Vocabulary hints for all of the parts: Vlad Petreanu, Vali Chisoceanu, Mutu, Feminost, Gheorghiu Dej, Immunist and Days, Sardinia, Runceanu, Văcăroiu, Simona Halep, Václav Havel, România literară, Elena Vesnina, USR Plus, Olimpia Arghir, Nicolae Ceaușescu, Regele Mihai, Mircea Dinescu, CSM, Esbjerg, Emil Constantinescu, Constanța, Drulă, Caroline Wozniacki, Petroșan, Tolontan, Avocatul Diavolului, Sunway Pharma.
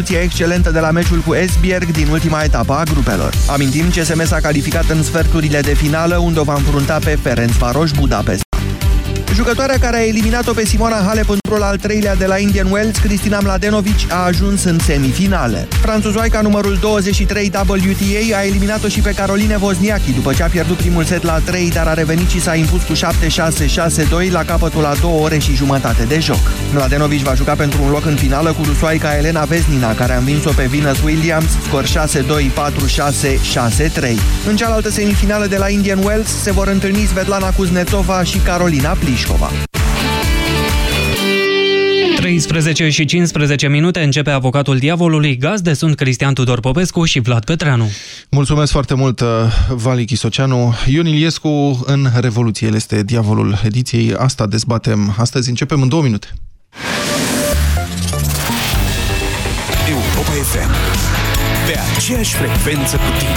evoluția excelentă de la meciul cu Esbjerg din ultima etapă a grupelor. Amintim, CSM s-a calificat în sferturile de finală, unde o va înfrunta pe Ferencváros Budapest. Jucătoarea care a eliminat-o pe Simona Halep într-un al treilea de la Indian Wells, Cristina Mladenovic, a ajuns în semifinale. Franțuzoaica numărul 23 WTA a eliminat-o și pe Caroline Wozniacki după ce a pierdut primul set la 3, dar a revenit și s-a impus cu 7-6-6-2 la capătul a 2 ore și jumătate de joc. Mladenovic va juca pentru un loc în finală cu rusoaica Elena Vesnina, care a învins-o pe Venus Williams, scor 6-2, 4-6, 6-3. În cealaltă semifinală de la Indian Wells se vor întâlni Svetlana Kuznetsova și Carolina Pliskova. 13 și 15 minute, începe Avocatul Diavolului. Gazde sunt Cristian Tudor Popescu și Vlad Petreanu. Mulțumesc foarte mult, Vali Chisoceanu. Ion Iliescu în Revoluție. El este diavolul ediției. Asta dezbatem astăzi. Începem în 2 minute. Europa FM. Pe aceeași frecvență cu tine.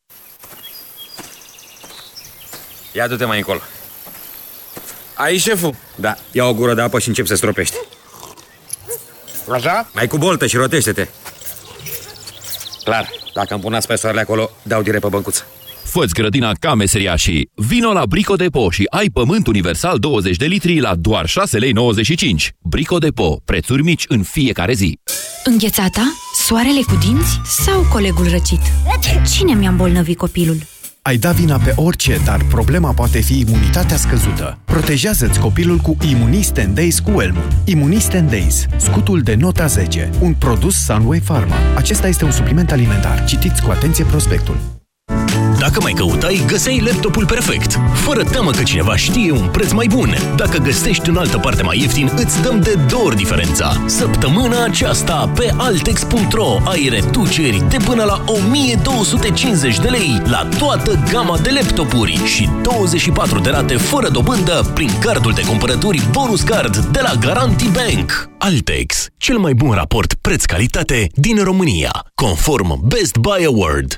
Ia du-te mai încolo. Aici, șeful? Da, ia o gură de apă și încep să stropești. Așa? Mai cu boltă și rotește-te. Clar, dacă îmi punați pe soarele acolo, dau direct pe băncuță. Fă-ți grădina ca meseriașii. Vino la Brico Depot și ai pământ universal 20 de litri la doar 6,95 lei. Brico Depot, prețuri mici în fiecare zi. Înghețata? Soarele cu dinți? Sau colegul răcit? Cine mi-a îmbolnăvit copilul? Ai da vina pe orice, dar problema poate fi imunitatea scăzută. Protejează-ți copilul cu Immunist and Days cu Elmo. Immunist and Days, scutul de nota 10, un produs Sunway Pharma. Acesta este un supliment alimentar. Citiți cu atenție prospectul. Dacă mai căutai, găseai laptopul perfect. Fără teamă că cineva știe un preț mai bun. Dacă găsești în altă parte mai ieftin, îți dăm de 2 ori diferența. Săptămâna aceasta pe Altex.ro ai reduceri de până la 1250 de lei la toată gama de laptopuri și 24 de rate fără dobândă prin cardul de cumpărături Bonus Card de la Garanti Bank. Altex, cel mai bun raport preț-calitate din România, conform Best Buy Award.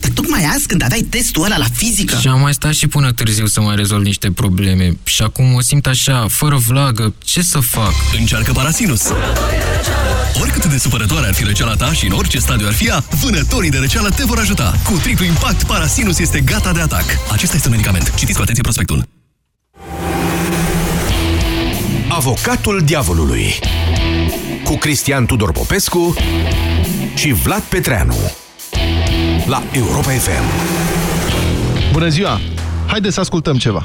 Dar tocmai azi când aveai testul ăla la fizică. Și am mai stat și până târziu să mai rezolv niște probleme. Și acum o simt așa, fără vlagă. Ce să fac? Încearcă Parasinus. Oricât de supărătoare ar fi răceala ta și în orice stadiu ar fi ea, vânătorii de răceală te vor ajuta. Cu triplu impact, Parasinus este gata de atac. Acesta este un medicament. Citiți cu atenție prospectul. Avocatul Diavolului cu Cristian Tudor Popescu și Vlad Petreanu la Europa FM. Bună ziua! Haideți să ascultăm ceva.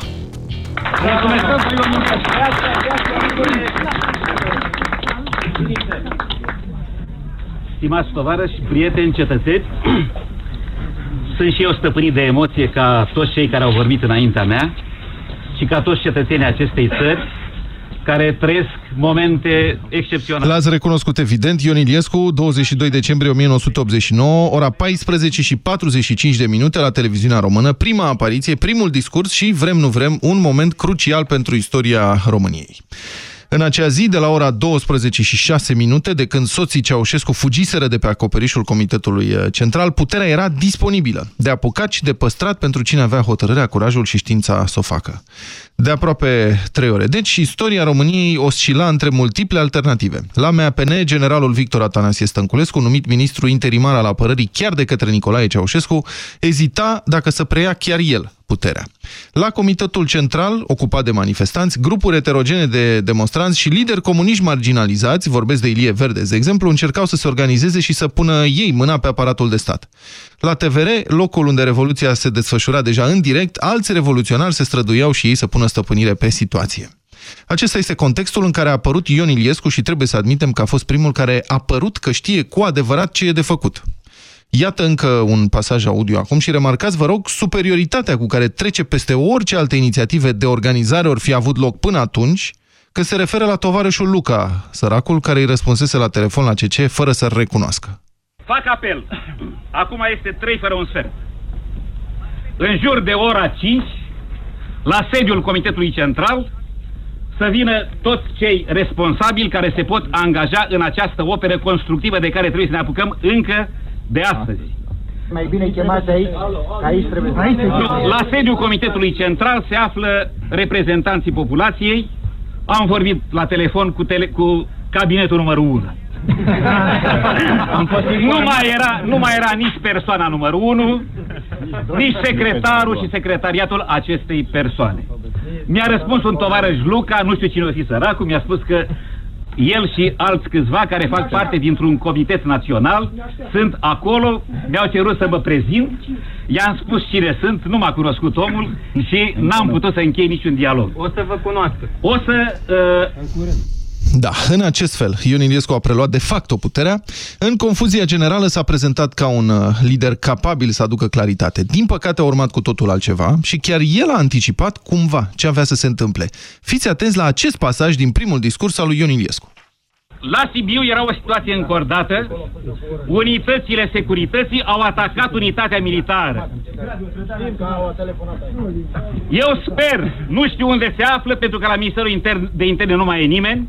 Stimați tovarăși, prieteni, cetățeni, sunt și eu stăpânit de emoție ca toți cei care au vorbit înaintea mea și ca toți cetățenii acestei țări care trăiesc momente excepționale. L-ați recunoscut, evident, Ion Iliescu, 22 decembrie 1989, ora 14:45 la televiziunea română, prima apariție, primul discurs și, vrem nu vrem, un moment crucial pentru istoria României. În acea zi, de la ora 12:06, de când soții Ceaușescu fugiseră de pe acoperișul Comitetului Central, puterea era disponibilă, de apucat și de păstrat pentru cine avea hotărârea, curajul și știința să o facă. de aproape 3 ore. Deci, istoria României oscila între multiple alternative. La MAPN, generalul Victor Atanasie Stănculescu, numit ministru interimar al apărării chiar de către Nicolae Ceaușescu, ezita dacă să preia chiar el puterea. La Comitetul Central, ocupat de manifestanți, grupuri heterogene de demonstranți și lideri comuniști marginalizați, vorbesc de Ilie Verdeț, de exemplu, încercau să se organizeze și să pună ei mâna pe aparatul de stat. La TVR, locul unde revoluția se desfășura deja în direct, alți revoluționari se străduiau și ei să pună stăpânire pe situație. Acesta este contextul în care a apărut Ion Iliescu și trebuie să admitem că a fost primul care a părut că știe cu adevărat ce e de făcut. Iată încă un pasaj audio acum și remarcați, vă rog, superioritatea cu care trece peste orice alte inițiative de organizare ori fi avut loc până atunci, că se referă la tovarășul Luca, săracul care îi răspunsese la telefon la CC fără să-l recunoască. Fac apel. Acum este 3:45. În jur de ora 5, la sediul Comitetului Central, să vină toți cei responsabili care se pot angaja în această operă constructivă de care trebuie să ne apucăm încă de astăzi. Mai bine chemați aici, aici trebuie. La sediul Comitetului Central se află reprezentanții populației. Am vorbit la telefon cu cabinetul numărul 1. Nu mai era nici persoana numărul 1, nici secretarul și secretariatul acestei persoane. Mi-a răspuns un tovarăș Luca, nu știu cine o fi săracul, mi-a spus că el și alți câțiva care fac parte dintr-un comitet național sunt acolo, mi-au cerut să mă prezint, i-am spus cine sunt, nu m-a cunoscut omul și n-am putut să închei niciun dialog. O să vă cunoască. O să... În curând. Da, în acest fel, Ion Iliescu a preluat de facto puterea. În confuzia generală s-a prezentat ca un lider capabil să aducă claritate. Din păcate a urmat cu totul altceva și chiar el a anticipat cumva ce avea să se întâmple. Fiți atenți la acest pasaj din primul discurs al lui Ion Iliescu. La Sibiu era o situație încordată. Unitățile securității au atacat unitatea militară. Eu sper, nu știu unde se află, pentru că la Ministerul de Interne nu mai e nimeni.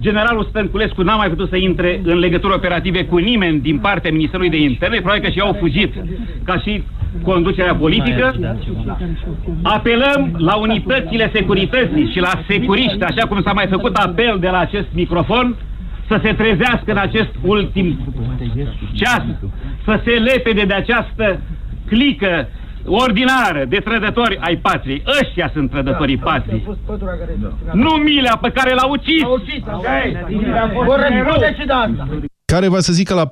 Generalul Stănculescu n-a mai putut să intre în legături operative cu nimeni din partea Ministerului de Interne, probabil că și au fugit, ca și conducerea politică. Apelăm la unitățile securității și la securiști, așa cum s-a mai făcut apel de la acest microfon, să se trezească în acest ultim ceas, să se lepede de această clică ordinară de trădători ai patriei. Ăștia sunt trădătorii patriei. Nu mila pe care l-a ucis. Care va să zică la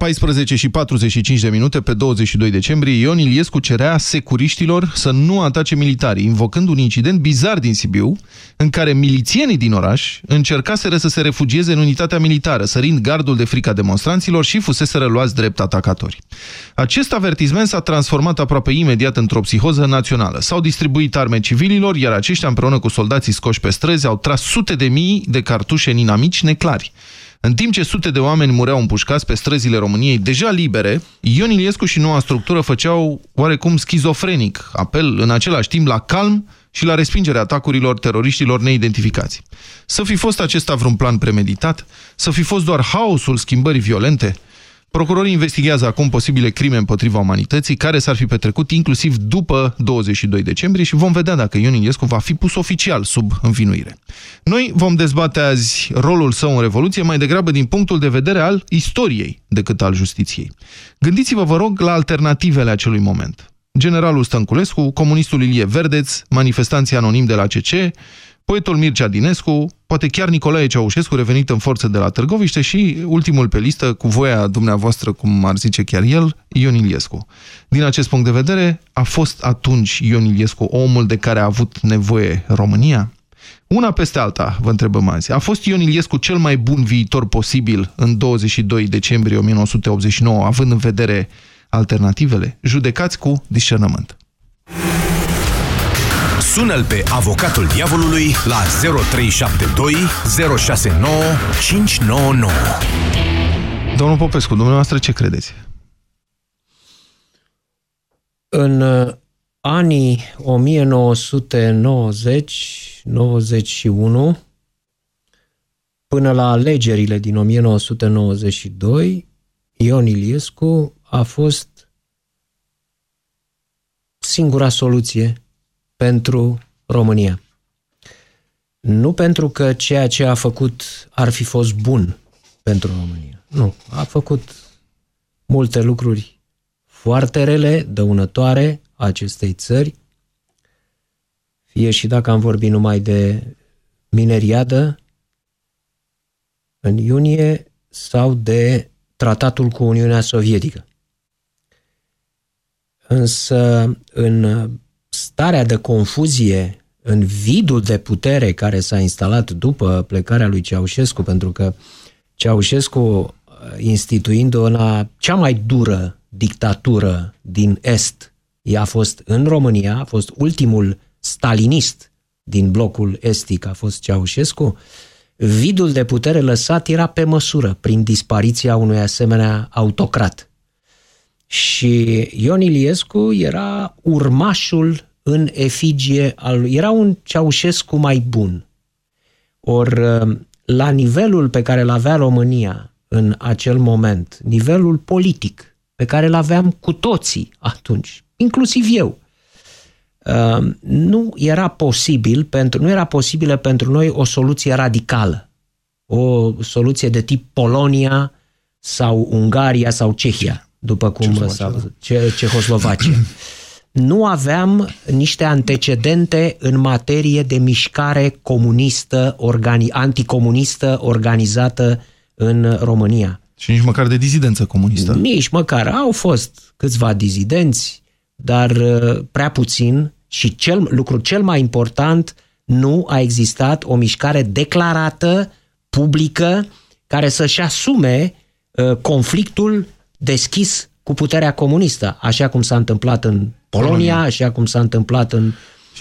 14:45 pe 22 decembrie, Ion Iliescu cerea securiștilor să nu atace militarii, invocând un incident bizar din Sibiu, în care milițienii din oraș încercaseră să se refugieze în unitatea militară, sărind gardul de frica demonstranților și fuseseră luați drept atacatori. Acest avertisment s-a transformat aproape imediat într-o psihoză națională. S-au distribuit arme civililor, iar aceștia împreună cu soldații scoși pe străzi au tras sute de mii de cartușe în inamici neclari. În timp ce sute de oameni mureau împușcați pe străzile României deja libere, Ion Iliescu și noua structură făceau oarecum schizofrenic apel în același timp la calm și la respingerea atacurilor teroriștilor neidentificați. Să fi fost acesta vreun plan premeditat? Să fi fost doar haosul schimbării violente? Procurorii investigează acum posibile crime împotriva umanității care s-ar fi petrecut inclusiv după 22 decembrie și vom vedea dacă Ion Iliescu va fi pus oficial sub învinuire. Noi vom dezbate azi rolul său în Revoluție mai degrabă din punctul de vedere al istoriei decât al justiției. Gândiți-vă, vă rog, la alternativele acelui moment. Generalul Stănculescu, comunistul Ilie Verdeț, manifestanții anonimi de la CC, poetul Mircea Dinescu, poate chiar Nicolae Ceaușescu revenit în forță de la Târgoviște și ultimul pe listă, cu voia dumneavoastră, cum ar zice chiar el, Ion Iliescu. Din acest punct de vedere, a fost atunci Ion Iliescu omul de care a avut nevoie România? Una peste alta, vă întrebăm azi. A fost Ion Iliescu cel mai bun viitor posibil în 22 decembrie 1989, având în vedere alternativele? Judecați cu discernământ. Sună-l pe Avocatul Diavolului la 0372 069 599. Domnul Popescu, dumneavoastră ce credeți? În anii 1990-91, până la alegerile din 1992, Ion Iliescu a fost singura soluție pentru România. Nu pentru că ceea ce a făcut ar fi fost bun pentru România. Nu. A făcut multe lucruri foarte rele, dăunătoare acestei țări. Fie și dacă am vorbit numai de mineriadă în iunie sau de tratatul cu Uniunea Sovietică. Însă în starea de confuzie, în vidul de putere care s-a instalat după plecarea lui Ceaușescu, pentru că Ceaușescu, instituind una cea mai dură dictatură din Est, ea a fost în România, a fost ultimul stalinist din blocul estic, a fost Ceaușescu, vidul de putere lăsat era pe măsură prin dispariția unui asemenea autocrat. Și Ion Iliescu era urmașul în efigie, era un Ceaușescu mai bun. Or, la nivelul pe care îl avea România în acel moment, nivelul politic pe care îl aveam cu toții atunci, inclusiv eu, nu era posibilă pentru noi o soluție radicală, o soluție de tip Polonia sau Ungaria sau Cehia, după cum s-a văzut, Cehoslovacia. Nu aveam niște antecedente în materie de mișcare comunistă, anticomunistă organizată în România. Și nici măcar de dizidență comunistă. Nici măcar. Au fost câțiva dizidenți, dar prea puțin și lucru cel mai important, nu a existat o mișcare declarată, publică, care să-și asume conflictul deschis cu puterea comunistă, așa cum s-a întâmplat în Polonia, așa cum s-a întâmplat în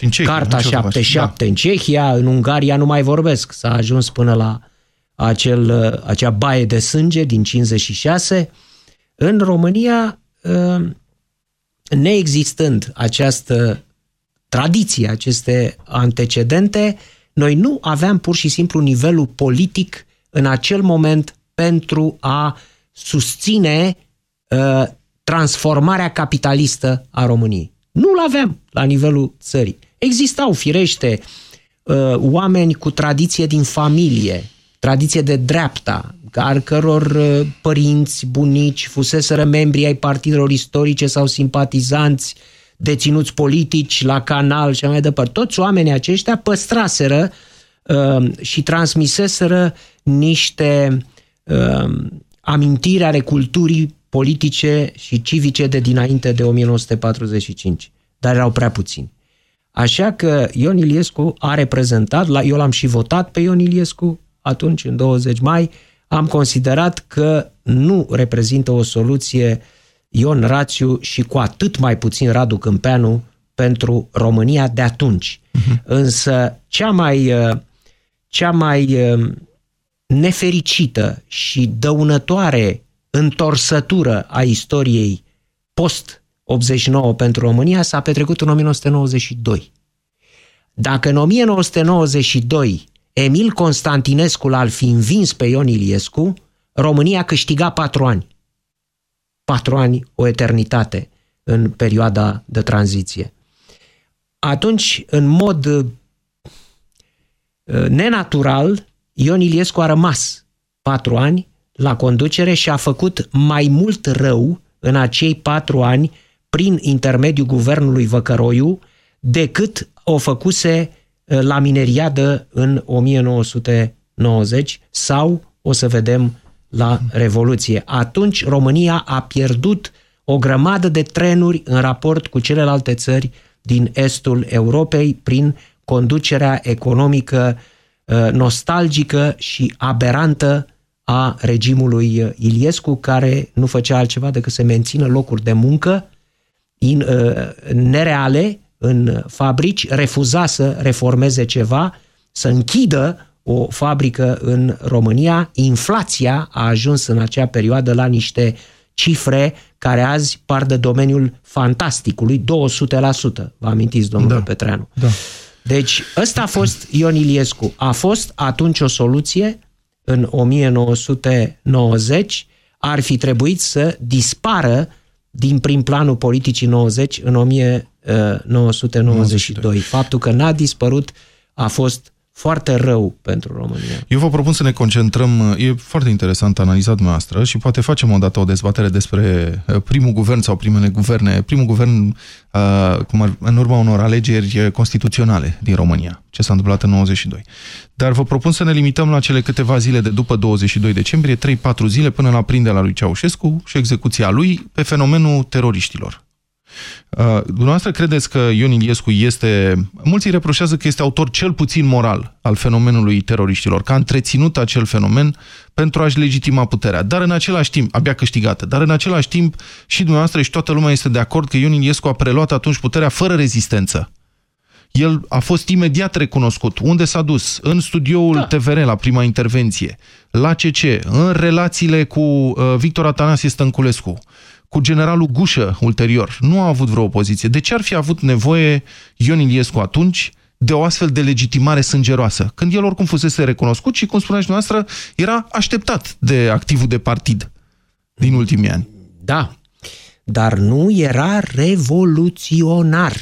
Cehia, Carta 77, da. În Cehia, în Ungaria, nu mai vorbesc, s-a ajuns până la acea baie de sânge din 56. În România, neexistând această tradiție, aceste antecedente, noi nu aveam pur și simplu nivelul politic în acel moment pentru a susține transformarea capitalistă a României. Nu-l aveam la nivelul țării. Existau, firește, oameni cu tradiție din familie, tradiție de dreapta, al căror părinți, bunici, fuseseră membri ai partidelor istorice sau simpatizanți, deținuți politici la Canal și mai departe. Toți oamenii aceștia păstraseră și transmiseseră niște amintiri ale culturii politice și civice de dinainte de 1945, dar erau prea puțini. Așa că Ion Iliescu a reprezentat, eu l-am și votat pe Ion Iliescu atunci, în 20 mai, am considerat că nu reprezintă o soluție Ion Rațiu și cu atât mai puțin Radu Câmpeanu pentru România de atunci. Însă cea mai nefericită și dăunătoare întorsătură a istoriei post-89 pentru România s-a petrecut în 1992. Dacă în 1992 Emil Constantinescu l-ar fi învins pe Ion Iliescu, România câștiga 4 ani. 4 ani, o eternitate în perioada de tranziție. Atunci, în mod nenatural, Ion Iliescu a rămas 4 ani la conducere și a făcut mai mult rău în acei 4 ani prin intermediul guvernului Văcăroiu decât o făcuse la mineriadă în 1990 sau, o să vedem, la Revoluție. Atunci România a pierdut o grămadă de trenuri în raport cu celelalte țări din estul Europei prin conducerea economică nostalgică și aberantă a regimului Iliescu, care nu făcea altceva decât să mențină locuri de muncă nereale în fabrici, refuza să reformeze ceva, să închidă o fabrică în România. Inflația a ajuns în acea perioadă la niște cifre care azi par de domeniul fantasticului, 200%. Vă amintiți, domnule Petreanu? Da. Deci ăsta a fost Ion Iliescu. A fost atunci o soluție. În 1990 ar fi trebuit să dispară din prim planul politicii 90 în 1992. Faptul că n-a dispărut a fost foarte rău pentru România. Eu vă propun să ne concentrăm, e foarte interesant analizat noastră și poate facem odată o dezbatere despre primul guvern sau primele guverne, primul guvern în urma unor alegeri constituționale din România, ce s-a întâmplat în 92. Dar vă propun să ne limităm la cele câteva zile de după 22 decembrie, 3-4 zile până la prinderea lui Ceaușescu și execuția lui pe fenomenul teroriștilor. Dumneavoastră credeți că Ion Iliescu este, mulți îi reproșează că este autor cel puțin moral al fenomenului teroriștilor, că a întreținut acel fenomen pentru a-și legitima puterea, dar în același timp, abia câștigată, dar în același timp și dumneavoastră și toată lumea este de acord că Ion Iliescu a preluat atunci puterea fără rezistență. El a fost imediat recunoscut. Unde s-a dus? În studioul TVR la prima intervenție, la CC, în relațiile cu Victor Atanasie Stănculescu, cu generalul Gușă ulterior. Nu a avut vreo opoziție. De ce ar fi avut nevoie Ion Iliescu atunci de o astfel de legitimare sângeroasă, când el oricum fusese recunoscut și, cum spuneați noastră, era așteptat de activul de partid din ultimii ani? Da, dar nu era revoluționar.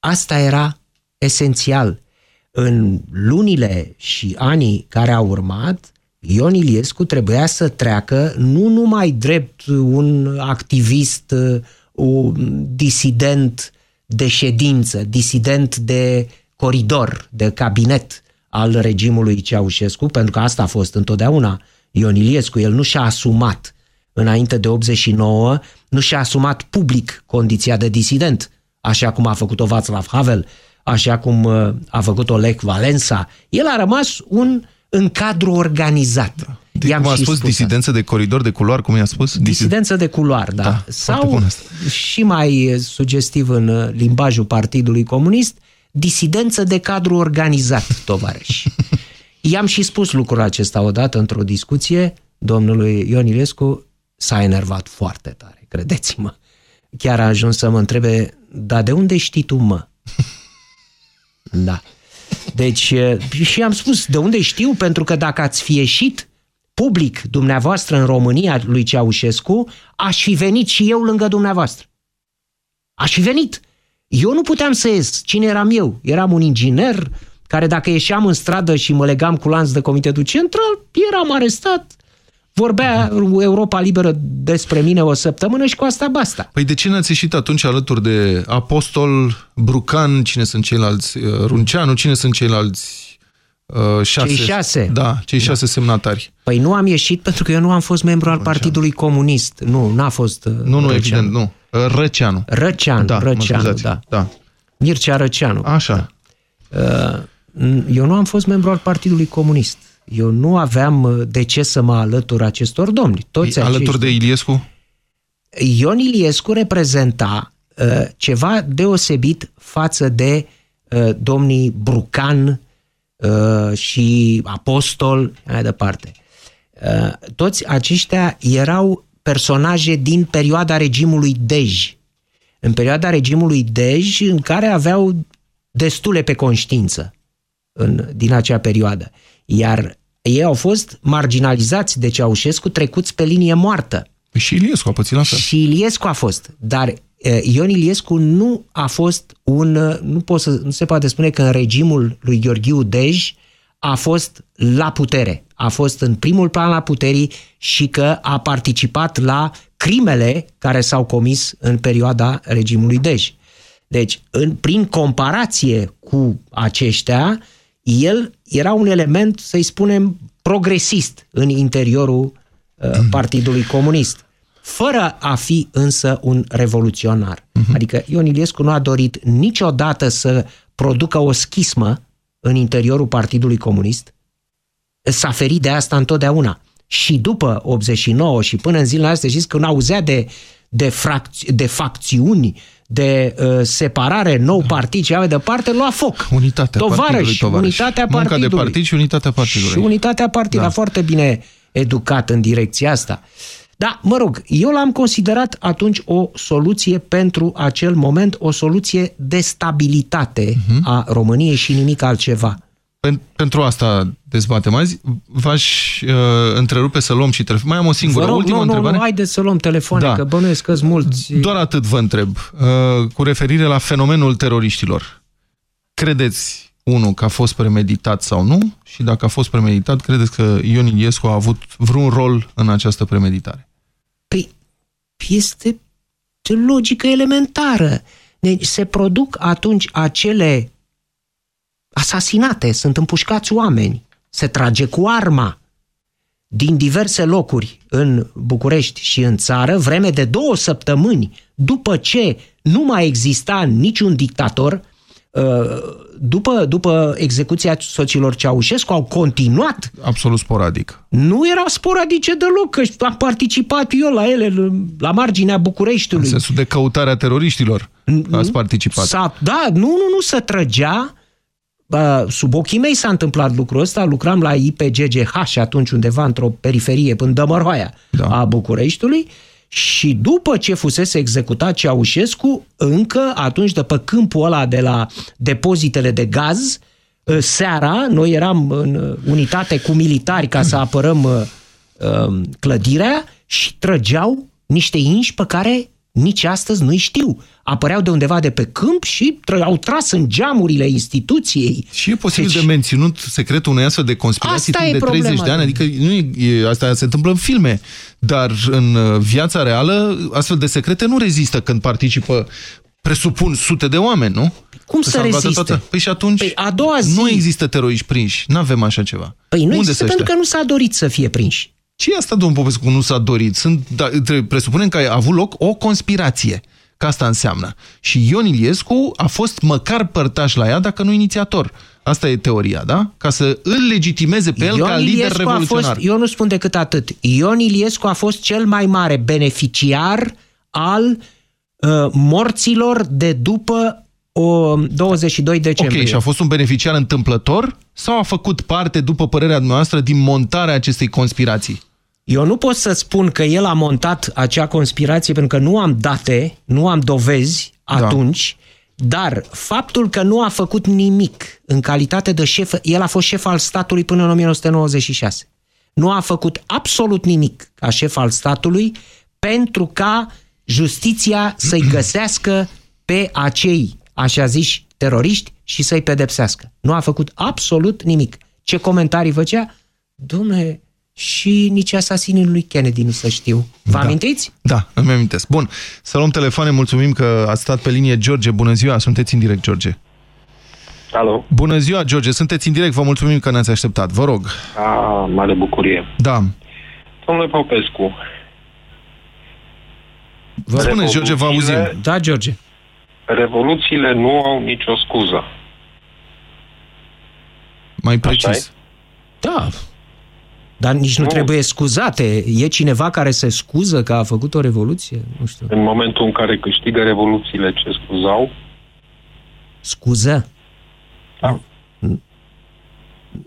Asta era esențial. În lunile și anii care au urmat, Ion Iliescu trebuia să treacă nu numai drept un activist, un disident de ședință, disident de coridor, de cabinet al regimului Ceaușescu, pentru că asta a fost întotdeauna Ion Iliescu. El nu și-a asumat, înainte de 89, nu și-a asumat public condiția de disident, așa cum a făcut-o Václav Havel, așa cum a făcut-o Lech Walesa. El a rămas în cadru organizat. Da. I-am spus disidență de coridor, de culoar, cum i-a spus? Disidență de culoar, da. Sau, și mai sugestiv în limbajul Partidului Comunist, disidență de cadru organizat, tovarăși. I-am și spus lucrul acesta odată într-o discuție, domnului Ion Iliescu s-a enervat foarte tare, credeți-mă. Chiar a ajuns să mă întrebe, dar de unde știi tu, mă? Da. Deci, și am spus, de unde știu? Pentru că dacă ați fi ieșit public dumneavoastră în România lui Ceaușescu, aș fi venit și eu lângă dumneavoastră. Aș fi venit. Eu nu puteam să ies. Cine eram eu? Eram un inginer care, dacă ieșeam în stradă și mă legam cu lanț de Comitetul Central, eram arestat. Vorbea Europa Liberă despre mine o săptămână și cu asta basta. Păi de ce n-ați ieșit atunci alături de Apostol, Brucan, cine sunt ceilalți, Runceanu, cine sunt ceilalți șase? Cei șase. Da, cei șase semnatari. Păi nu am ieșit pentru că eu nu am fost membru al Partidului Comunist. Nu, n-a fost Nu, evident, nu. Răceanu. Răceanu, da. Mircea Răceanu. Așa. Da. Eu nu am fost membru al Partidului Comunist. Eu nu aveam de ce să mă alătur acestor domni. Toți alături de Iliescu? Ion Iliescu reprezenta ceva deosebit față de domnii Brucan și Apostol, mai departe. Toți aceștia erau personaje din perioada regimului Dej. În perioada regimului Dej, în care aveau destule pe conștiință din acea perioadă. Iar ei au fost marginalizați de Ceaușescu, trecuți pe linie moartă. Și Iliescu a pățit la fel. Și Iliescu a fost, dar Ion Iliescu nu a fost nu se poate spune că în regimul lui Gheorghiu Dej a fost la putere, a fost în primul plan la puterii și că a participat la crimele care s-au comis în perioada regimului Dej. Deci, prin comparație cu aceștia, el era un element, să-i spunem, progresist în interiorul Partidului Comunist, fără a fi însă un revoluționar. Adică Ion Iliescu nu a dorit niciodată să producă o schismă în interiorul Partidului Comunist. S-a ferit de asta întotdeauna. Și după 89 și până în zilele astea, știți, când auzea de facțiuni, de separare, nou partid și mai departe, lua foc. Unitatea partidului, tovarăși. Munca de partid și unitatea partidului. Și unitatea partidului. Da. Foarte bine educat în direcția asta. Dar, mă rog, eu l-am considerat atunci o soluție pentru acel moment, o soluție de stabilitate a României și nimic altceva. Pentru asta dezbatem azi. V-aș întrerupe să luăm și telefon. Mai am o singură, ultimă întrebare. Nu, haideți să luăm telefoane, că bănuiesc că-s mulți. Doar atât vă întreb, cu referire la fenomenul teroriștilor. Credeți 1. Că a fost premeditat sau nu și dacă a fost premeditat, credeți că Ion Iliescu a avut vreun rol în această premeditare? Păi, este logică elementară. Deci se produc atunci acele asasinate, sunt împușcați oameni, se trage cu arma din diverse locuri în București și în țară, vreme de 2 săptămâni după ce nu mai exista niciun dictator, după execuția soților Ceaușescu, au continuat. Absolut sporadic. Nu erau sporadice deloc, că am participat eu la ele, la marginea Bucureștiului. În sensul de căutarea teroriștilor ați participat. Da, nu se trăgea. Sub ochii mei s-a întâmplat lucrul ăsta, lucram la IPGGH atunci undeva într-o periferie, până Dămărhoaia, a Bucureștiului, și după ce fusese executat Ceaușescu, încă atunci după câmpul ăla de la depozitele de gaz, seara, noi eram în unitate cu militari ca să apărăm clădirea și trăgeau niște inși pe care nici astăzi nu-i știu. Apăreau de undeva de pe câmp și au tras în geamurile instituției. Și e posibil de menținut secretul unei astfel de conspirații timp de 30 de ani? Adică asta se întâmplă în filme, dar în viața reală astfel de secrete nu rezistă când participă, presupun, sute de oameni, nu? Cum să reziste? Păi și atunci a doua zi... nu există teroriști prinși, n-avem așa ceva. Păi nu există pentru că nu s-a dorit să fie prinși. Ce e asta, domnul Popescu, nu s-a dorit? Presupunem că a avut loc o conspirație, că asta înseamnă. Și Ion Iliescu a fost măcar părtaș la ea, dacă nu inițiator. Asta e teoria, da? Ca să îl legitimeze pe el ca lider revoluționar. Eu nu spun decât atât. Ion Iliescu a fost cel mai mare beneficiar al morților de după 22 decembrie. Ok, și a fost un beneficiar întâmplător sau a făcut parte, după părerea noastră, din montarea acestei conspirații? Eu nu pot să spun că el a montat acea conspirație pentru că nu am date, nu am dovezi atunci, dar faptul că nu a făcut nimic în calitate de șef, el a fost șef al statului până în 1996. Nu a făcut absolut nimic ca șef al statului pentru ca justiția să-i găsească pe acei așa zici teroriști și să-i pedepsească. Nu a făcut absolut nimic. Ce comentarii făcea? Dom'le, și nici asasinul lui Kennedy nu se știu. Vă amintiți? Da, îmi amintesc. Bun, să luăm telefoane, mulțumim că ați stat pe linie. George, bună ziua, sunteți în direct, George. Alo. Bună ziua, George, sunteți în direct, vă mulțumim că ne-ați așteptat, vă rog. Mare bucurie. Da. Domnule Popescu. Vă spuneți, George, vă auzim. Da, George. Revoluțiile nu au nicio scuză. Mai precis. Da. Dar nici nu trebuie scuzate. E cineva care se scuză că a făcut o revoluție? Nu știu. În momentul în care câștigă revoluțiile, ce scuzau? Scuză? Da.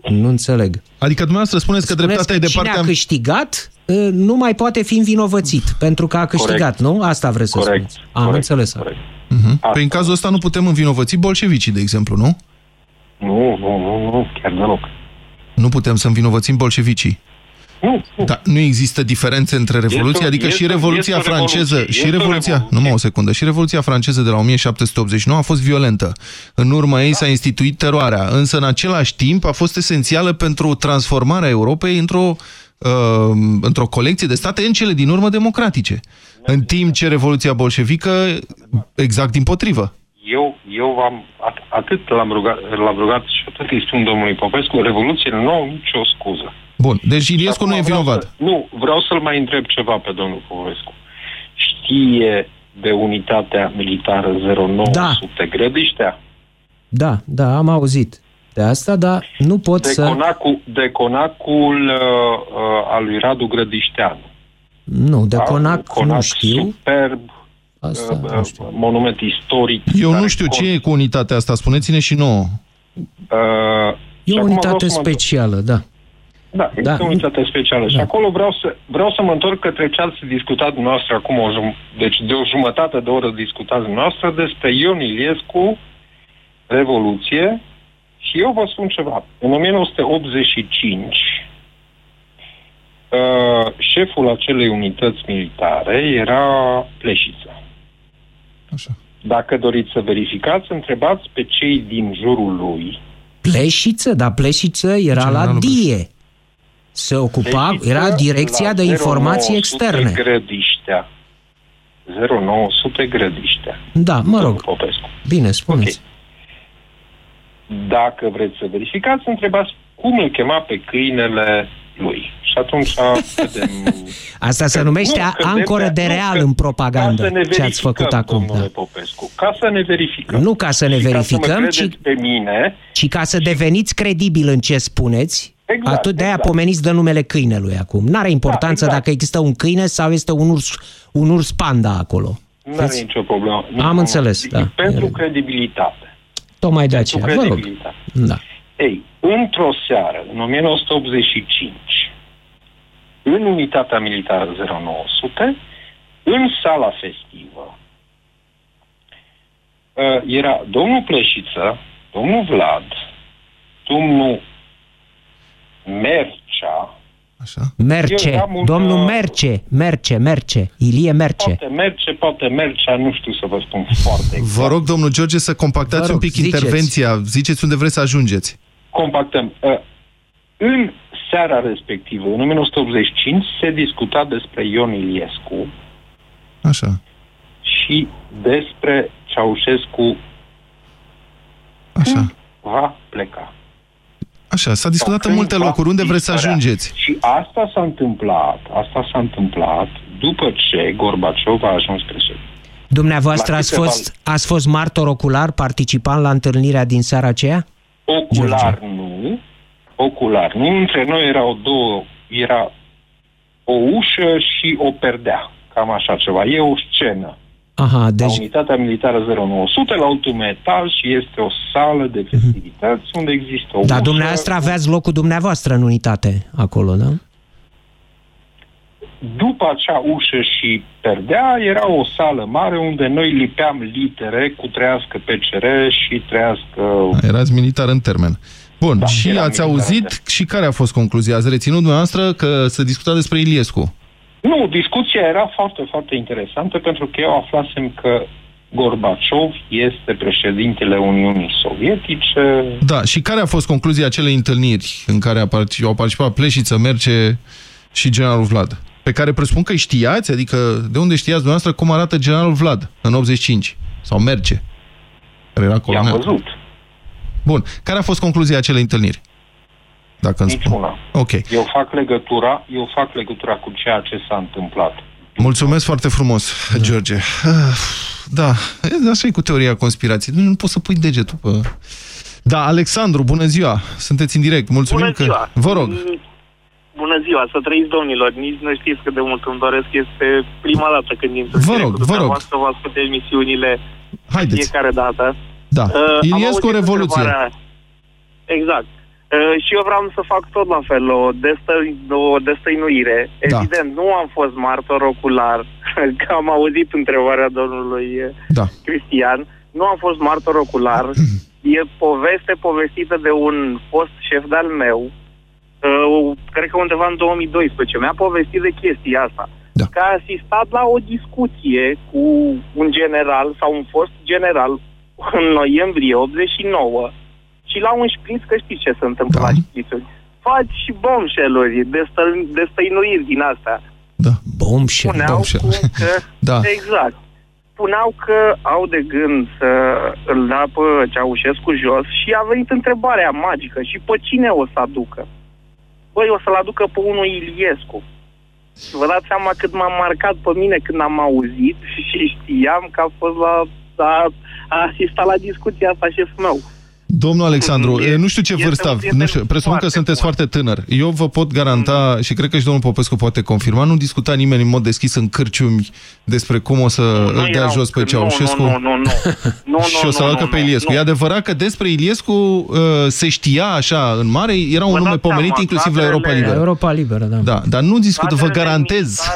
Nu înțeleg. Adică dumneavoastră spuneți că dreptatea e de partea... Cine a câștigat nu mai poate fi învinovățit pentru că a câștigat, nu? Asta vreți să spuneți. Am înțeles. Corect. Păi în cazul ăsta nu putem învinovăți bolșevicii, de exemplu, nu? Nu, chiar deloc. Nu putem să învinovățim bolșevicii. Nu. Dar nu există diferențe între Revoluție, adică și Revoluția franceză și Revoluția... Numai o secundă. Și Revoluția franceză de la 1789 a fost violentă. În urma ei s-a instituit teroarea. Însă în același timp a fost esențială pentru transformarea Europei într-o colecție de state în cele din urmă democratice. În timp ce Revoluția bolșevică, exact dimpotrivă. Eu l-am rugat și atât îi spun domnului Popescu, revoluțiile nu au nicio scuză. Bun, deci Iliescu nu e vinovat. Nu, vreau să-l mai întreb ceva pe domnul Popescu. Știe de unitatea militară 09 sub Grădiștea? Da, am auzit de asta, dar nu pot de conacul al lui Radu Grădișteanu. Nu, de conac nu știu. Superb, asta, monument istoric. Eu nu știu ce e cu unitatea asta, spuneți-ne și nouă. E o unitate specială, da. Da, este o unitate specială. Și acolo vreau să mă întorc către ce ați discutat dumneavoastră acum, deci de o jumătate de oră discutați dumneavoastră despre Ion Iliescu, Revoluție, și eu vă spun ceva. În 1985... șeful acelei unități militare era Pleșiță. Așa. Dacă doriți să verificați, întrebați pe cei din jurul lui Pleșiță, dar Pleșiță era la DIE. Se ocupa, Pleșiță, era direcția de informații externe. Grădiștea. 0900 Grădiștea. Da, mă rog. Popescu. Bine, spuneți. Okay. Dacă vreți să verificați, întrebați cum îl chema pe câinele lui. Și atunci vedem... Asta se numește ancoră de real în propagandă, ce ați făcut acum. Da. Popescu, ca să ne verificăm. Nu ca să ne verificăm, ci pe mine, ci ca să deveniți credibil în ce spuneți. Exact, atât de aia pomeniți de numele câinelui acum. N-are importanță dacă există un câine sau este un urs panda acolo. N-are nicio problemă. Am înțeles, da. Pentru credibilitate. Tocmai de aceea, vă rog. Da. Ei, într-o seară, în 1985, în unitatea militară 0900, în sala festivă, era domnul Pleșiță, domnul Vlad, domnul Mercea. Așa. Merce, domnul Merce, Ilie Merce. Poate Mercea, nu știu să vă spun foarte exact. Vă rog, domnul George, să compactați un pic intervenția. Ziceți unde vreți să ajungeți. Compactăm. În seara respectivă, în 1985, se discuta despre Ion Iliescu. Așa. Și despre Ceaușescu. Așa. Când va pleca. Așa, s-a discutat în multe locuri. Unde vreți să ajungeți? Și asta s-a întâmplat, după ce Gorbaciov a ajuns președinte. Dumneavoastră ați fost martor ocular, participant la întâlnirea din seara aceea? Ocular nu. Între noi era o ușă și o perdea, cam așa ceva. E o scenă. Aha, deci... La unitatea militară 0900, la ultimul etaj, este o sală de festivități unde există o... Dar dumneavoastră aveați locul dumneavoastră în unitate acolo, da? După acea ușă și perdea, era o sală mare unde noi lipeam litere cu trească PCR și trească... Erați militar în termen. Bun, da, și ați auzit și care a fost concluzia? Ați reținut dumneavoastră că se discuta despre Iliescu? Nu, discuția era foarte, foarte interesantă pentru că eu aflasem că Gorbaciov este președintele Uniunii Sovietice. Da, și care a fost concluzia acelei întâlniri în care au participat Pleșiță, Merce și generalul Vlad? Pe care presupun că știați, adică de unde știați dumneavoastră cum arată generalul Vlad în 85? Sau Merce? Care era colonel. I-am văzut. Bun, care a fost concluzia acelei întâlniri? Niciuna. Okay. Eu fac legătura cu ceea ce s-a întâmplat. Mulțumesc foarte frumos, George. Da, așa e cu teoria conspirației. Nu poți să pui degetul pe... Da, Alexandru, bună ziua. Sunteți în direct. Mulțumim bună ziua. Că... Vă rog. Bună ziua, să trăiți, domnilor. Nici nu știți cât de mult îmi doresc. Este prima dată când intru. Vă rog. Să vă ascultez emisiunile fiecare dată. Da. Iliescu o revoluție. Exact. Și eu vreau să fac tot la fel, o destăinuire. Da. Evident, nu am fost martor ocular, că am auzit întrebarea domnului Cristian. Nu am fost martor ocular. E povestită de un fost șef de-al meu, cred că undeva în 2012, mi-a povestit de chestia asta. Da. Că a asistat la o discuție cu un general sau un fost general în noiembrie 89, și la un șpriț, că știți ce se întâmplă la șprițuri. Faci și bombshell-uri, destăinuiri din astea. Da, bombshell. Da. Exact. Puneau că au de gând să îl dea pe Ceaușescu jos și a venit întrebarea magică. Și pe cine o să aducă? Băi, o să-l aducă pe unul Iliescu. Și vă dați seama cât m-am marcat pe mine când am auzit și știam că a fost a asistat la discuția asta șeful meu. Domnul Alexandru, nu știu ce vârstă aveți, presupun că sunteți foarte tânăr. Eu vă pot garanta, și cred că și domnul Popescu poate confirma, nu discuta nimeni în mod deschis în cârciumi despre cum o să îl dea jos pe Ceaușescu și o să aducă pe Iliescu. E adevărat că despre Iliescu se știa așa în mare, era un nume pomenit inclusiv la Europa Liberă. Europa Liberă, da. Dar nu discut, vă garantez.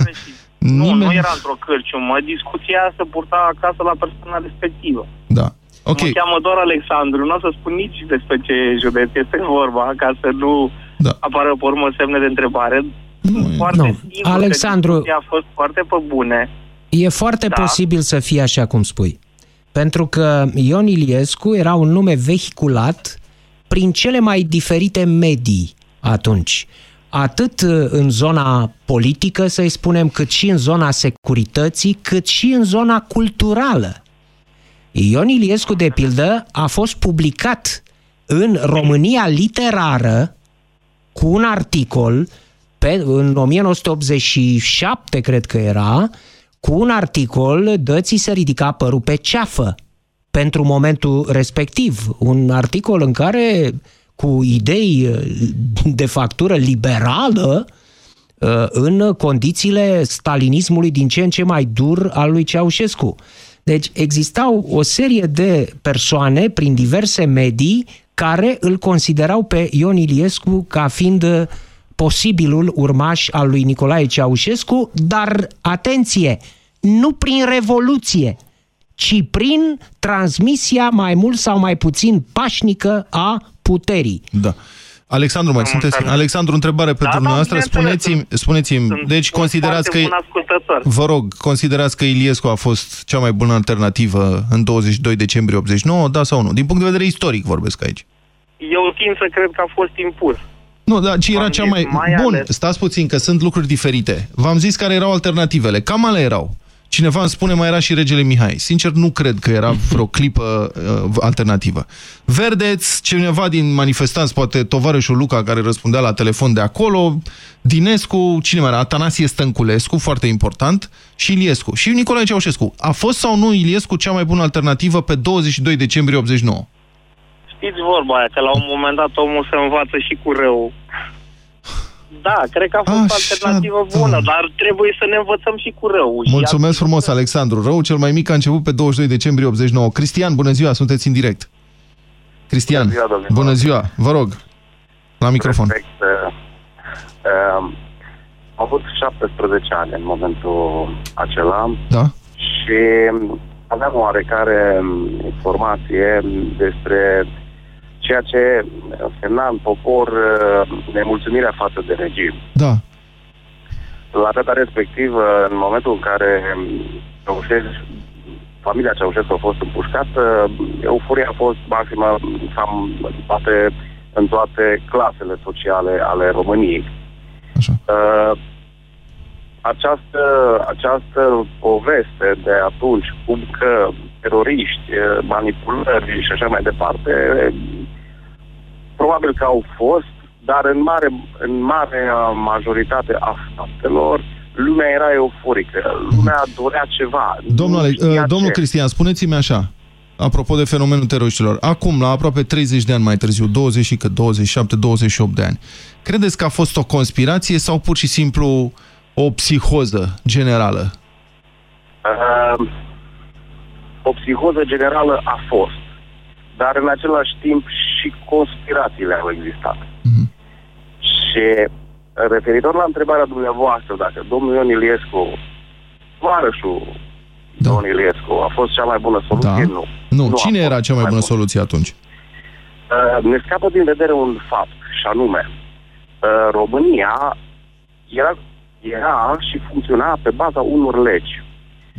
Nu era într-o cârciumă, discuția se purta acasă la persoana respectivă. Da. Okay. Mă cheamă doar Alexandru, nu o să spun nici despre ce județ este vorba, ca să nu apară pe urmă semne de întrebare. Alexandru, a fost foarte pe bune. E foarte posibil să fie așa cum spui. Pentru că Ion Iliescu era un nume vehiculat prin cele mai diferite medii atunci, atât în zona politică, să-i spunem, cât și în zona securității, cât și în zona culturală. Ion Iliescu, de pildă, a fost publicat în România Literară cu un articol în 1987, cred că era, cu un articol "Dă-ți se ridica părul pe ceafă" pentru momentul respectiv. Un articol în care, cu idei de factură liberală, în condițiile stalinismului din ce în ce mai dur al lui Ceaușescu. Deci existau o serie de persoane prin diverse medii care îl considerau pe Ion Iliescu ca fiind posibilul urmaș al lui Nicolae Ceaușescu, dar, atenție, nu prin revoluție, ci prin transmisia mai mult sau mai puțin pașnică a puterii. Da. Alexandru, mai sunteți? Alexandru, întrebare pentru dumneavoastră. Spuneți-mi, deci considerați că... Vă rog, considerați că Iliescu a fost cea mai bună alternativă în 22 decembrie 89, da sau nu? Din punct de vedere istoric vorbesc aici. Eu tind să cred că a fost impus. Nu, dar ce era cea mai... Bun, stați puțin, că sunt lucruri diferite. V-am zis care erau alternativele. Cam alea erau. Cineva îmi spune, mai era și regele Mihai. Sincer, nu cred că era vreo clipă alternativă. Verdeț, cineva din manifestanți, poate tovarășul Luca, care răspundea la telefon de acolo, Dinescu, cineva era, Atanasie Stănculescu, foarte important, și Iliescu. Și Nicolae Ceaușescu. A fost sau nu Iliescu cea mai bună alternativă pe 22 decembrie 89? Știți vorba aia, că la un moment dat omul se învață și cu rău. Da, cred că a fost o alternativă bună, dar trebuie să ne învățăm și cu rău. Mulțumesc frumos, Alexandru. Rău cel mai mic a început pe 22 decembrie 89. Cristian, bună ziua, sunteți în direct. Cristian, bună ziua, vă rog, la microfon. Perfect. Am avut 17 ani în momentul acela, da? Și aveam oarecare informație despre ceea ce semna în popor nemulțumirea față de regim. Da. La data respectivă, în momentul în care familia Ceaușescu a fost împușcată, euforia a fost maximă cam în toate clasele sociale ale României. Așa. Această poveste de atunci, cum că teroriști, manipulări și așa mai departe, probabil că au fost, dar în mare majoritate a faptelor, lumea era euforică, lumea dorea ceva. Domnul Cristian, spuneți-mi așa, apropo de fenomenul teroriștilor, acum, la aproape 30 de ani mai târziu, 27-28 de ani, credeți că a fost o conspirație sau pur și simplu o psihoză generală? O psihoză generală a fost, dar în același timp și conspirațiile au existat. Și referitor la întrebarea dumneavoastră, dacă domnul Ion Iliescu, tovarășul Ion Iliescu, a fost cea mai bună soluție, nu. Nu, cine era cea mai bună soluție atunci? Ne scapă din vedere un fapt, și anume, România era și funcționa pe baza unor legi.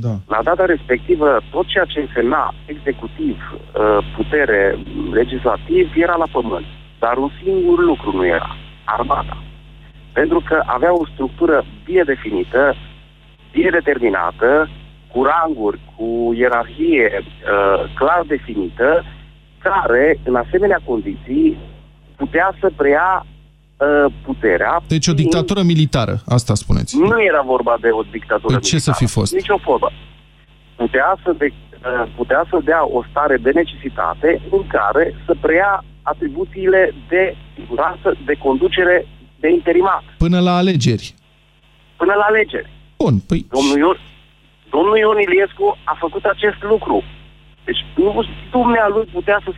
Da. La data respectivă, tot ceea ce însemna executiv, putere, legislativ, era la pământ. Dar un singur lucru nu era: armata. Pentru că avea o structură bine definită, bine determinată, cu ranguri, cu ierarhie clar definită, care, în asemenea condiții, putea să preia puterea. Deci o dictatură militară, asta spuneți. Nu era vorba de o dictatură militară. Ce să fi fost? Nici o formă. Putea să dea o stare de necesitate în care să preia atribuțiile de siguranță, de conducere, de interimat. Până la alegeri. Până la alegeri. Bun, păi... Domnul Ion Iliescu a făcut acest lucru. Deci dumnealui putea să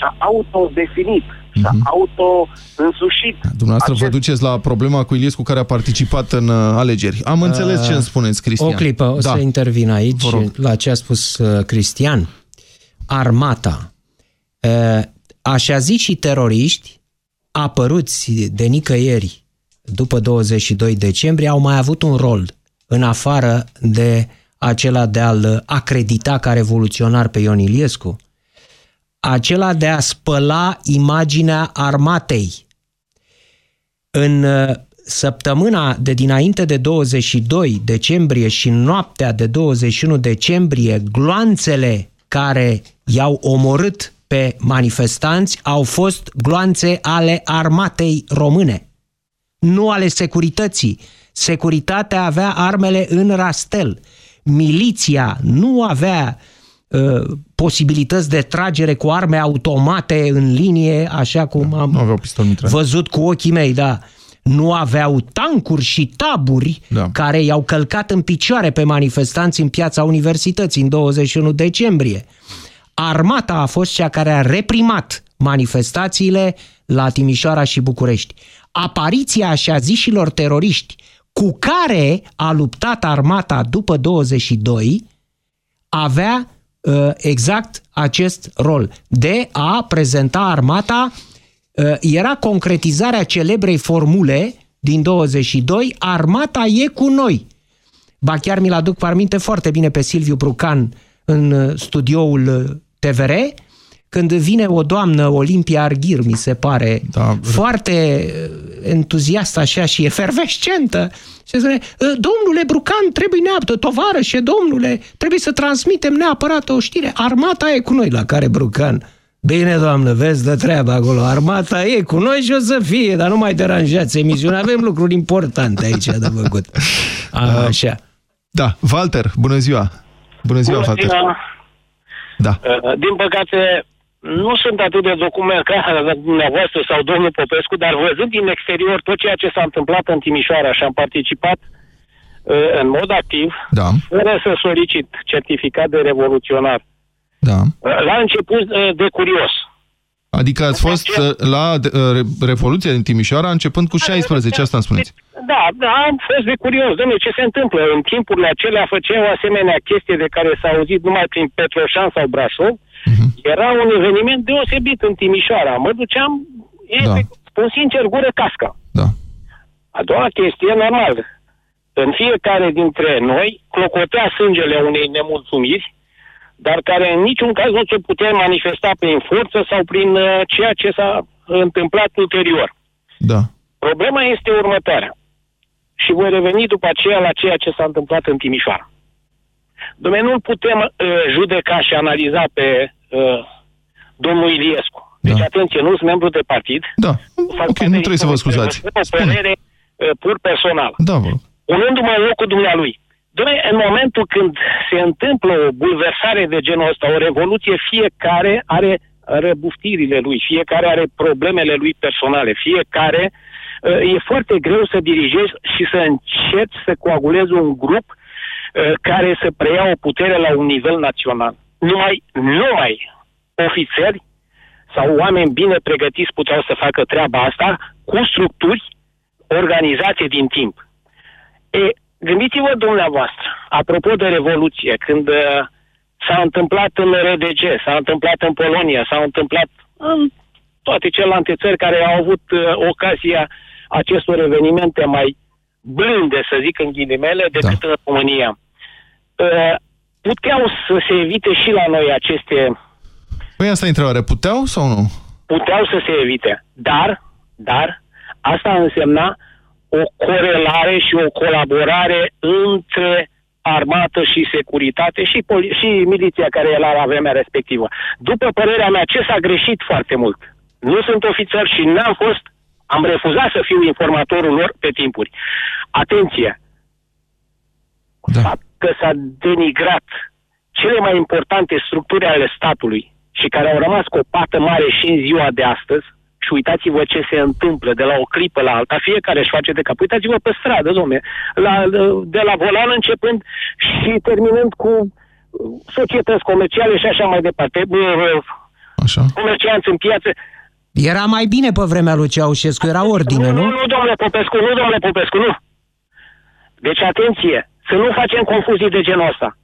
s-a autodefinit. S-a auto-însușit. Dumneavoastră vă duceți la problema cu Iliescu, care a participat în alegeri. Am înțeles ce îmi spuneți, Cristian. O clipă, o să intervin aici la ce a spus Cristian. Armata. Așaziți și teroriști apăruți de nicăieri după 22 decembrie au mai avut un rol în afară de acela de a-l acredita ca revoluționar pe Ion Iliescu. acela de a spăla imaginea armatei. În săptămâna de dinainte de 22 decembrie și noaptea de 21 decembrie, gloanțele care i-au omorât pe manifestanți au fost gloanțe ale armatei române, nu ale securității. Securitatea avea armele în rastel. Miliția nu avea posibilități de tragere cu arme automate în linie, așa cum am văzut cu ochii mei, da. Nu aveau tancuri și taburi care i-au călcat în picioare pe manifestanți în Piața Universității în 21 decembrie. Armata a fost cea care a reprimat manifestațiile la Timișoara și București. Apariția așa-zișilor teroriști cu care a luptat armata după 22 avea exact acest rol, de a prezenta armata. Era concretizarea celebrei formule din 22, armata e cu noi. Ba chiar mi-l aduc aminte foarte bine pe Silviu Brucan în studioul TVR, când vine o doamnă, Olimpia Arghir, mi se pare, foarte entuziastă așa și efervescentă. Și spune, domnule Brucan, trebuie neapărat, tovarășe, domnule, trebuie să transmitem neapărat o știre, armata e cu noi, la care Brucan... Bine, doamnă, vezi de treabă acolo. Armata e cu noi și o să fie, dar nu mai deranjați emisiunea. Avem lucruri importante aici de făcut. Așa. Da, Walter, bună ziua. Bună ziua, Walter. Da. Din păcate, nu sunt atât de documentar dumneavoastră sau domnul Popescu, dar văzând din exterior tot ceea ce s-a întâmplat în Timișoara și am participat în mod activ, fără să solicit certificat de revoluționar. Da. La început de curios. Adică ați fost la Revoluția din Timișoara începând cu 16, asta îmi spuneți. Da, am fost de curios. Dom'le, ce se întâmplă? În timpurile acelea făceau asemenea chestie de care s-a auzit numai prin Petroșan sau Brașov. Era un eveniment deosebit în Timișoara. Mă duceam, spun sincer, gură casca. A doua chestie, normal. În fiecare dintre noi clocotea sângele unei nemulțumiri, dar care în niciun caz nu se putea manifesta prin forță sau prin ceea ce s-a întâmplat ulterior. Problema este următoarea. Și voi reveni după aceea la ceea ce s-a întâmplat în Timișoara. Dumnezeu, nu putem judeca și analiza pe domnul Iliescu. Deci, atenție, nu sunt membru de partid. Ok, nu trebuie să vă scuzați. O părere pur personală. Punându-mă în locul dumnealui. În momentul când se întâmplă o bulversare de genul ăsta, o revoluție, fiecare are răbuftirile lui, fiecare are problemele lui personale, fiecare... E foarte greu să dirigezi și să încerci să coagulezi un grup care să preia o putere la un nivel național. Numai ofițeri sau oameni bine pregătiți puteau să facă treaba asta cu structuri, organizate din timp. Gândiți-vă dumneavoastră, apropo de Revoluție, când s-a întâmplat în RDG, s-a întâmplat în Polonia, s-a întâmplat în toate celelalte țări care au avut ocazia acestor evenimente mai blânde, să zic în ghilimele, decât în România. Puteau să se evite și la noi aceste... Păi asta e întrebarea, puteau sau nu? Puteau să se evite, dar asta însemna o corelare și o colaborare între armată și securitate și miliția care era la vremea respectivă. După părerea mea, ce s-a greșit foarte mult? Nu sunt ofițer și am refuzat să fiu informatorul lor pe timpuri. Atenție! Că s-a denigrat cele mai importante structuri ale statului și care au rămas cu o pată mare și în ziua de astăzi. Și uitați-vă ce se întâmplă de la o clipă la alta, fiecare își face de cap. Uitați-vă pe stradă, domne, de la volan începând și terminând cu societăți comerciale și așa mai departe, comercianți în piață. Era mai bine pe vremea lui Ceaușescu, era ordine, nu? Nu, domnule Popescu, nu. Deci, atenție, să nu facem confuzii de genul ăsta.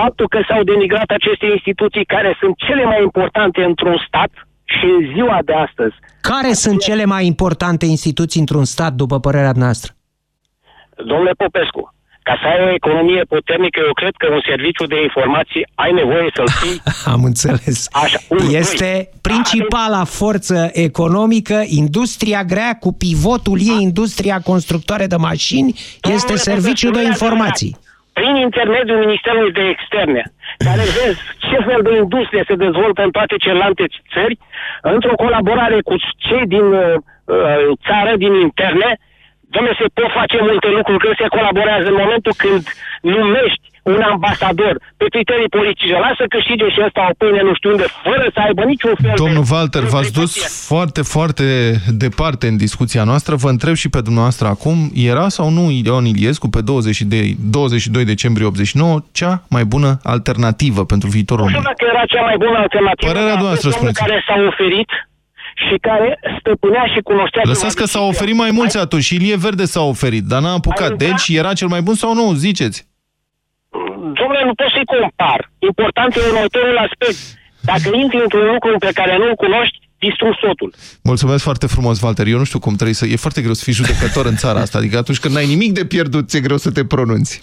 Faptul că s-au denigrat aceste instituții care sunt cele mai importante într-un stat... Și în ziua de astăzi... Care sunt cele mai importante instituții într-un stat, după părerea noastră? Domnule Popescu, Ca să ai o economie puternică, eu cred că un serviciu de informații ai nevoie să-l fii. Am înțeles. Așa, este principala forță economică, industria grea, cu pivotul ei, industria constructoare de mașini, este serviciu de informații. Prin intermediul Ministerului de Externe, care vezi ce fel de industrie se dezvoltă în toate celelalte țări, într-o colaborare cu cei din țară, din interne. Dom'le, se pot face multe lucruri când se colaborează. În momentul când numești un ambasador pe criterii politice, lasă câștige și ăsta o pâine nu știu unde, fără să aibă niciun fel de... Domnul Walter, v-ați dus foarte, foarte departe în discuția noastră. Vă întreb și pe dumneavoastră acum, era sau nu Ion Iliescu pe 22 decembrie 89 cea mai bună alternativă pentru viitorul român? Nu știu dacă era cea mai bună alternativă. Părerea dumneavoastră, spuneți. Care s-a oferit și care stăpânea și cunoștea... Lăsați că s-au oferit mai mulți atunci și Ilie Verde s-a oferit, dar n-a apucat. Deci era cel mai bun sau nu? Ziceți! Dom'le, nu pot să-i compar. Important e următorul aspect. Dacă intri într-un lucru pe care nu-l cunoști, distrugi totul. Mulțumesc foarte frumos, Walter. Eu nu știu cum trebuie să... E foarte greu să fii judecător în țara asta. Adică atunci când n-ai nimic de pierdut, ți-e greu să te pronunți.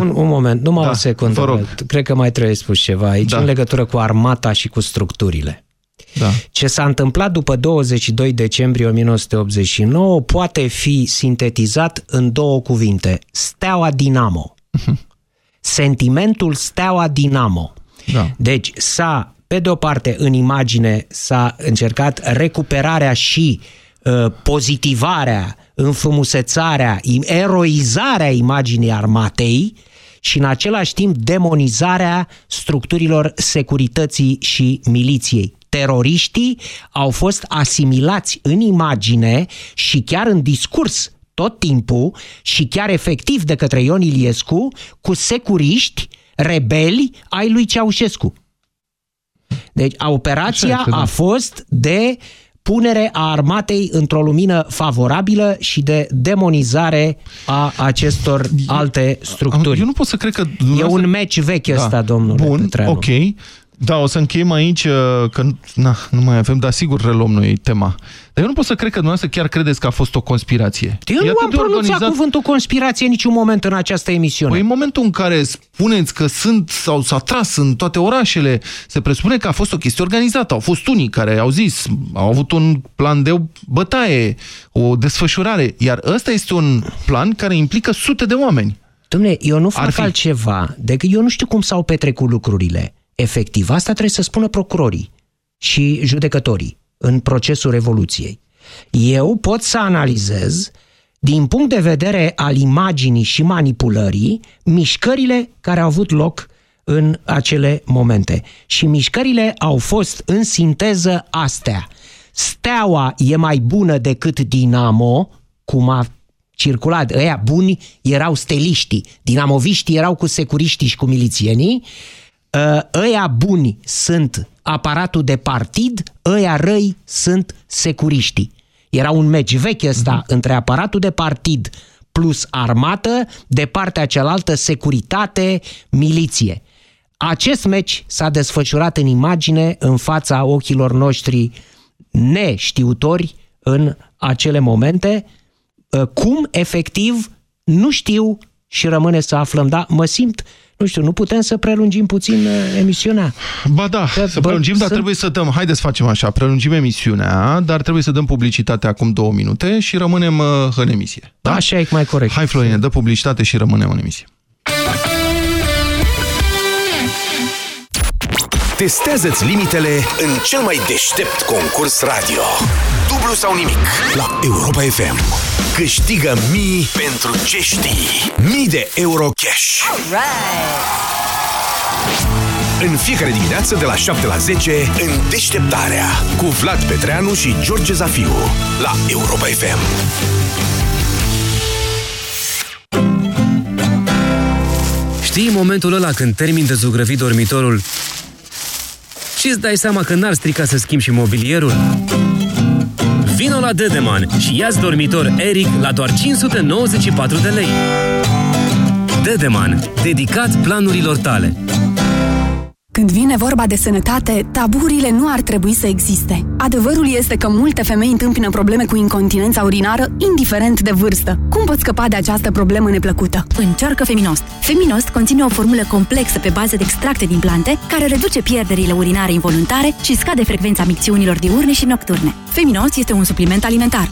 Un moment, numai o secundă. Cred că mai trebuie spus ceva aici în legătură cu armata și cu structurile. Da. Ce s-a întâmplat după 22 decembrie 1989 poate fi sintetizat în două cuvinte. Steaua Dinamo. Sentimentul Steaua Dinamo. Da. Deci s-a, pe de o parte, în imagine s-a încercat recuperarea și pozitivarea, înfrumusețarea, eroizarea imaginii armatei, și în același timp demonizarea structurilor securității și miliției. Teroriștii au fost asimilați în imagine și chiar în discurs tot timpul și chiar efectiv de către Ion Iliescu cu securiști rebeli ai lui Ceaușescu. Deci operația a fost de punere a armatei într-o lumină favorabilă și de demonizare a acestor alte structuri. Eu nu pot să cred că... E un meci vechi ăsta, domnule Petreanu. Bun, ok. Da, o să încheiem aici, că nu mai avem, dar sigur reluăm noi tema. Dar eu nu pot să cred că dumneavoastră chiar credeți că a fost o conspirație. Eu nu am pronunțat cuvântul conspirație niciun moment în această emisiune. Păi în momentul în care spuneți că sunt sau s-a tras în toate orașele, se presupune că a fost o chestie organizată. Au fost unii care au zis, au avut un plan de bătaie, o desfășurare. Iar ăsta este un plan care implică sute de oameni. Dom'le, eu nu fac altceva, decât eu nu știu cum s-au petrecut lucrurile. Efectiv, asta trebuie să spună procurorii și judecătorii în procesul Revoluției. Eu pot să analizez, din punct de vedere al imaginii și manipulării, mișcările care au avut loc în acele momente. Și mișcările au fost, în sinteză, astea. Steaua e mai bună decât Dinamo, cum a circulat. Ăia buni erau steliștii, dinamoviștii erau cu securiștii și cu milițienii, ăia buni sunt aparatul de partid, ăia răi sunt securiștii. Era un meci vechi ăsta între aparatul de partid plus armată, de partea cealaltă securitate, miliție. Acest meci s-a desfășurat în imagine, în fața ochilor noștri neștiutori în acele momente. Cum efectiv nu știu și rămâne să aflăm, dar mă simt... Nu știu, nu putem să prelungim puțin emisiunea? Ba da, să prelungim, dar trebuie să dăm... Haideți să facem așa, prelungim emisiunea, dar trebuie să dăm publicitate acum 2 minute și rămânem în emisie. Da? Așa e mai corect. Hai, Florine, dă publicitate și rămânem în emisie. Testează-ți limitele în cel mai deștept concurs radio. Dublu sau nimic la Europa FM. Câștigă mii pentru ce știi. Mii de euro cash. Alright. În fiecare dimineață de la 7 la 10 în Deșteptarea cu Vlad Petreanu și George Zafiu la Europa FM. Știi momentul ăla când termin de zugrăvit dormitorul și îți dai seama că n-ar strica să schimbi și mobilierul? Vino la Dedeman și ia-ți dormitor Eric la doar 594 de lei. Dedeman, dedicat planurilor tale. Când vine vorba de sănătate, taburile nu ar trebui să existe. Adevărul este că multe femei întâmpină probleme cu incontinența urinară, indiferent de vârstă. Cum poți scăpa de această problemă neplăcută? Încearcă Feminost. Feminost conține o formulă complexă pe bază de extracte din plante, care reduce pierderile urinare involuntare și scade frecvența micțiunilor diurne și nocturne. Feminost este un supliment alimentar.